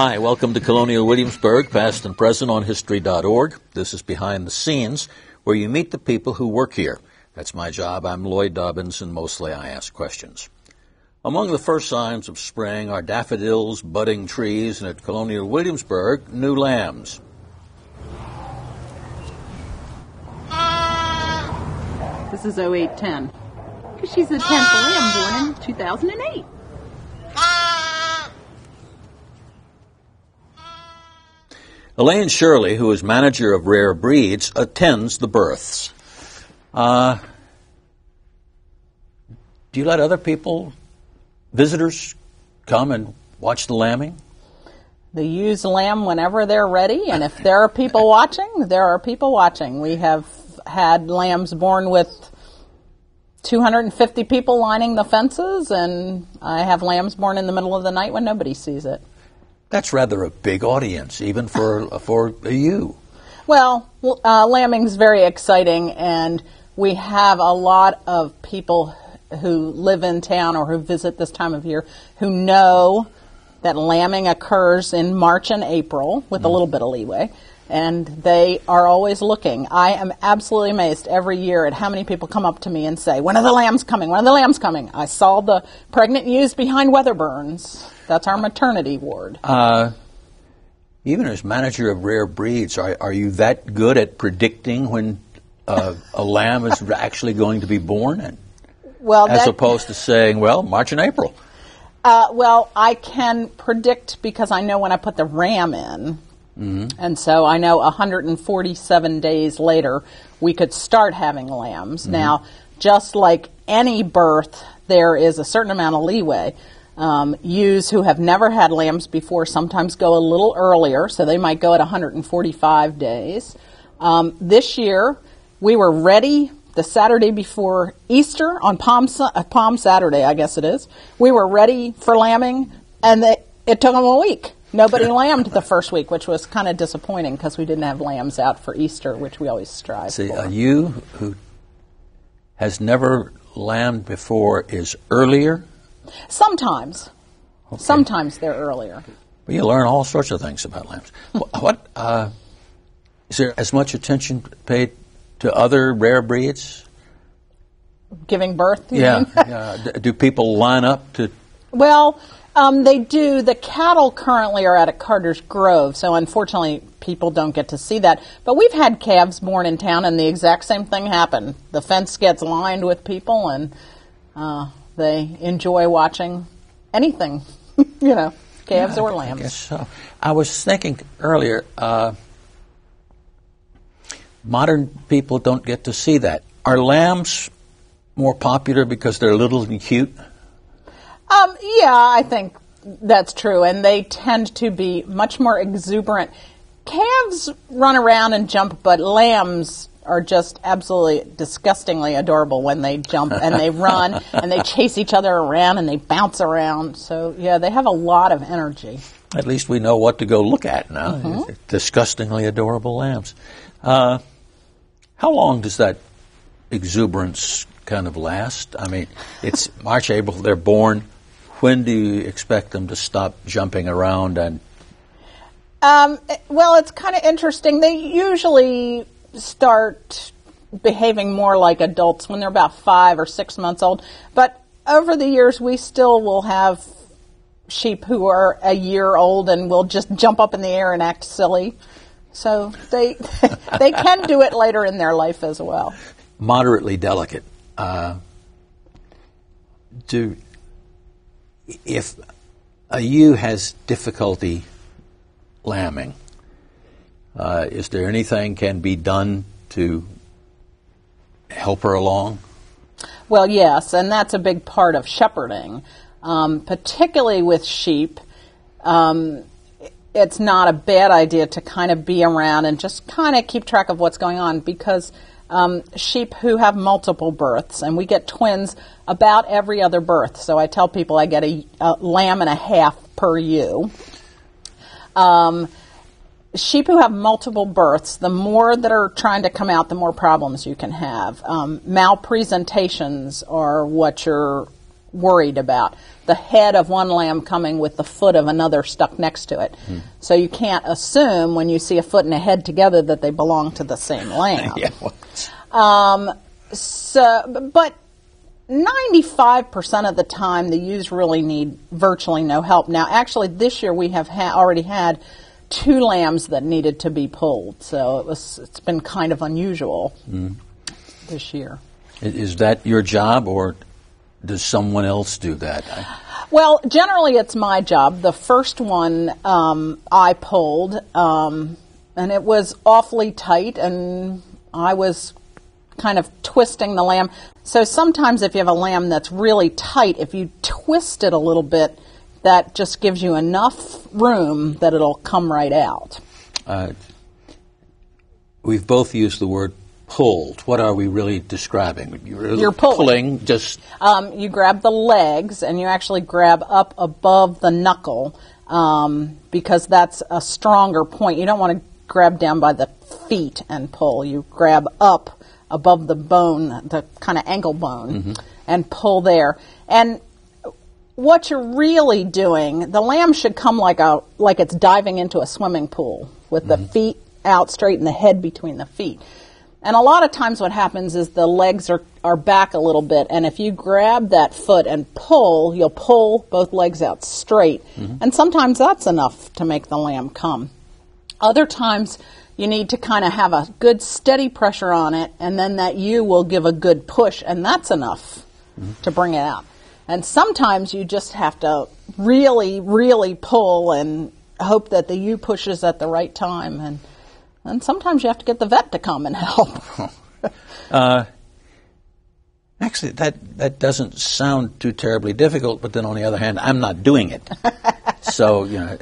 Hi, welcome to Colonial Williamsburg, past and present on history.org. This is Behind the Scenes, where you meet the people who work here. That's my job. I'm Lloyd Dobbins, and mostly I ask questions. Among the first signs of spring are daffodils, budding trees, and at Colonial Williamsburg, new lambs. This is 0810. Because she's the 10th lamb born in 2008. Elaine Shirley, who is manager of rare breeds, attends the births. Do you let other people, visitors, come and watch the lambing? They use lamb whenever they're ready, and if there are people watching, there are people watching. We have had lambs born with 250 people lining the fences, and I have lambs born in the middle of the night when nobody sees it. That's rather a big audience, even for you. Well, lambing's very exciting, and we have a lot of people who live in town or who visit this time of year who know that lambing occurs in March and April with a little bit of leeway, and they are always looking. I am absolutely amazed every year at how many people come up to me and say, when are the lambs coming? When are the lambs coming? I saw the pregnant ewes behind Weatherburns. That's our maternity ward. Even as manager of rare breeds, are you that good at predicting when a lamb is actually going to be born? As opposed to saying, well, March and April. Well, I can predict because I know when I put the ram in. And so I know 147 days later we could start having lambs. Now, just like any birth, there is a certain amount of leeway. Ewes who have never had lambs before sometimes go a little earlier, so they might go at 145 days. This year we were ready the Saturday before Easter on Palm Saturday, I guess it is. We were ready for lambing, and it took them a week. Nobody lambed the first week, which was kind of disappointing because we didn't have lambs out for Easter, which we always strive for. A ewe who has never lambed before is earlier? Sometimes. Okay. Sometimes they're earlier. Well, you learn all sorts of things about lambs. Is there as much attention paid to other rare breeds? Giving birth, you mean? Do people line up to... Well... they do. The cattle currently are out at Carter's Grove, so unfortunately people don't get to see that. But we've had calves born in town, and the exact same thing happened. The fence gets lined with people, and they enjoy watching anything, calves or lambs. I guess so. I was thinking earlier, modern people don't get to see that. Are lambs more popular because they're little and cute? Yeah, I think that's true, and they tend to be much more exuberant. Calves run around and jump, but lambs are just absolutely disgustingly adorable when they jump and they run and they chase each other around and they bounce around. So, yeah, they have a lot of energy. At least we know what to go look at now, disgustingly adorable lambs. How long does that exuberance kind of last? I mean, it's March, April, they're born. When do you expect them to stop jumping around? And well, it's kind of interesting. They usually start behaving more like adults when they're about 5 or 6 months old. But over the years, we still will have sheep who are a year old and will just jump up in the air and act silly. So they can do it later in their life as well. Moderately delicate. If a ewe has difficulty lambing, is there anything can be done to help her along? Well, yes, and that's a big part of shepherding, particularly with sheep. It's not a bad idea to kind of be around and just kind of keep track of what's going on because sheep who have multiple births, and we get twins about every other birth. So I tell people I get a lamb and a half per ewe. Sheep who have multiple births, the more that are trying to come out, the more problems you can have. Malpresentations are what you're worried about. The head of one lamb coming with the foot of another stuck next to it. Hmm. So you can't assume when you see a foot and a head together that they belong to the same lamb. Yeah. But 95% of the time, the ewes really need virtually no help. Now, actually, this year we have already had 2 lambs that needed to be pulled, so it's been kind of unusual this year. Is that your job, or does someone else do that? Well, generally it's my job. The first one I pulled, and it was awfully tight, and I was kind of twisting the lamb. So sometimes if you have a lamb that's really tight, if you twist it a little bit, that just gives you enough room that it'll come right out. We've both used the word pulled. What are we really describing? You're pulling. Just you grab the legs, and you actually grab up above the knuckle because that's a stronger point. You don't want to grab down by the feet and pull. You grab up above the bone, the kind of ankle bone, and pull there. And what you're really doing, the lamb should come like it's diving into a swimming pool with the feet out straight and the head between the feet. And a lot of times what happens is the legs are back a little bit, and if you grab that foot and pull, you'll pull both legs out straight. And sometimes that's enough to make the lamb come. Other times you need to kind of have a good steady pressure on it, and then that ewe will give a good push, and that's enough to bring it out. And sometimes you just have to really, really pull and hope that the ewe pushes at the right time. And sometimes you have to get the vet to come and help. Actually, that doesn't sound too terribly difficult, but then on the other hand, I'm not doing it. So, you know.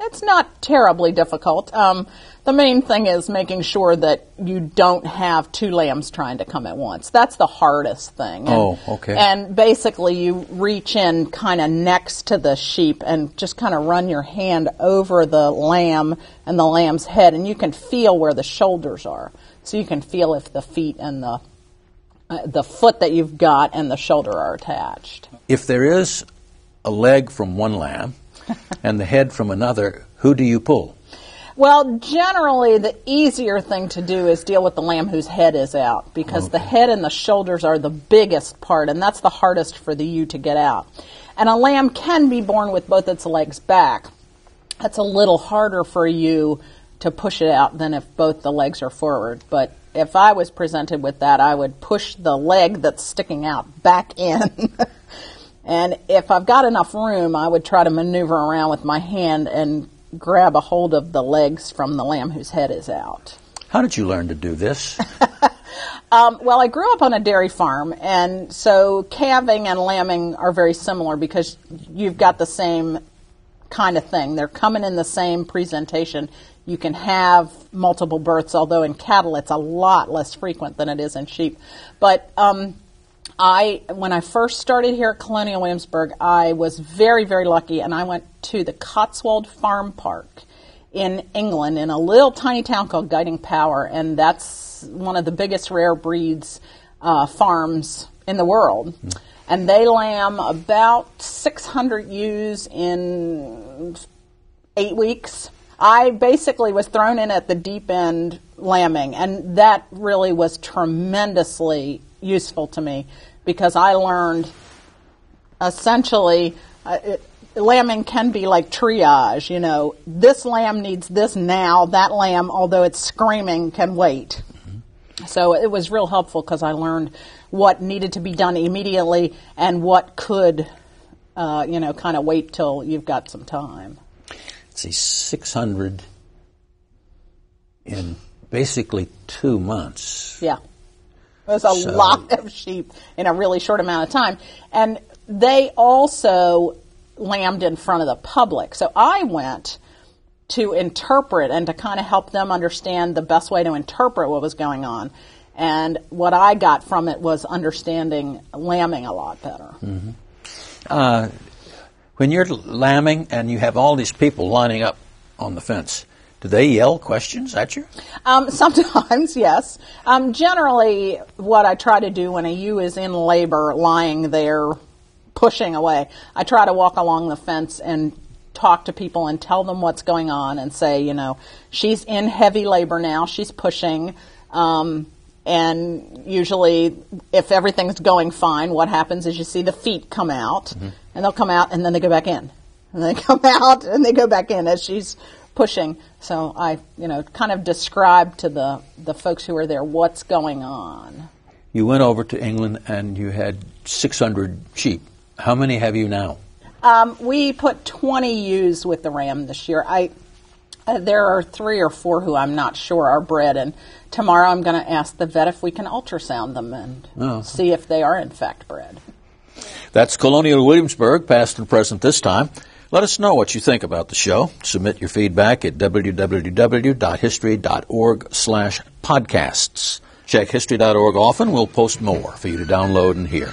It's not terribly difficult. The main thing is making sure that you don't have 2 lambs trying to come at once. That's the hardest thing. And, okay. And basically you reach in kind of next to the sheep and just kind of run your hand over the lamb and the lamb's head, and you can feel where the shoulders are. So you can feel if the feet and the foot that you've got and the shoulder are attached. If there is a leg from one lamb and the head from another, who do you pull? Well, generally the easier thing to do is deal with the lamb whose head is out, because the head and the shoulders are the biggest part, and that's the hardest for the ewe to get out. And a lamb can be born with both its legs back. That's a little harder for a ewe to push it out than if both the legs are forward. But if I was presented with that, I would push the leg that's sticking out back in. And if I've got enough room, I would try to maneuver around with my hand and grab a hold of the legs from the lamb whose head is out. How did you learn to do this? Well, I grew up on a dairy farm, and so calving and lambing are very similar because you've got the same kind of thing. They're coming in the same presentation. You can have multiple births, although in cattle it's a lot less frequent than it is in sheep. But when I first started here at Colonial Williamsburg, I was very, very lucky, and I went to the Cotswold Farm Park in England in a little tiny town called Guiding Power, and that's one of the biggest rare breeds farms in the world. And they lamb about 600 ewes in 8 weeks. I basically was thrown in at the deep end lambing, and that really was tremendously useful to me because I learned essentially lambing can be like triage. You know, this lamb needs this now, that lamb, although it's screaming, can wait. So it was real helpful because I learned what needed to be done immediately and what could, kind of wait till you've got some time. Let's see, 600 in basically 2 months. Yeah. There's a lot of sheep in a really short amount of time. And they also lambed in front of the public. So I went to interpret and to kind of help them understand the best way to interpret what was going on. And what I got from it was understanding lambing a lot better. When you're lambing and you have all these people lining up on the fence, Do they yell questions at you? Sometimes, yes. Generally, what I try to do when a ewe is in labor, lying there, pushing away, I try to walk along the fence and talk to people and tell them what's going on and say, you know, she's in heavy labor now, she's pushing, and usually if everything's going fine, what happens is you see the feet come out, mm-hmm. and they'll come out and then they go back in. And they come out and they go back in as she's pushing. So I, you know, kind of describe to the folks who are there what's going on. You went over to England and you had 600 sheep. How many have you now? We put 20 ewes with the ram this year. There are 3 or 4 who I'm not sure are bred, and tomorrow I'm going to ask the vet if we can ultrasound them and see if they are in fact bred. That's Colonial Williamsburg, past and present this time. Let us know what you think about the show. Submit your feedback at www.history.org/podcasts. Check history.org often. We'll post more for you to download and hear.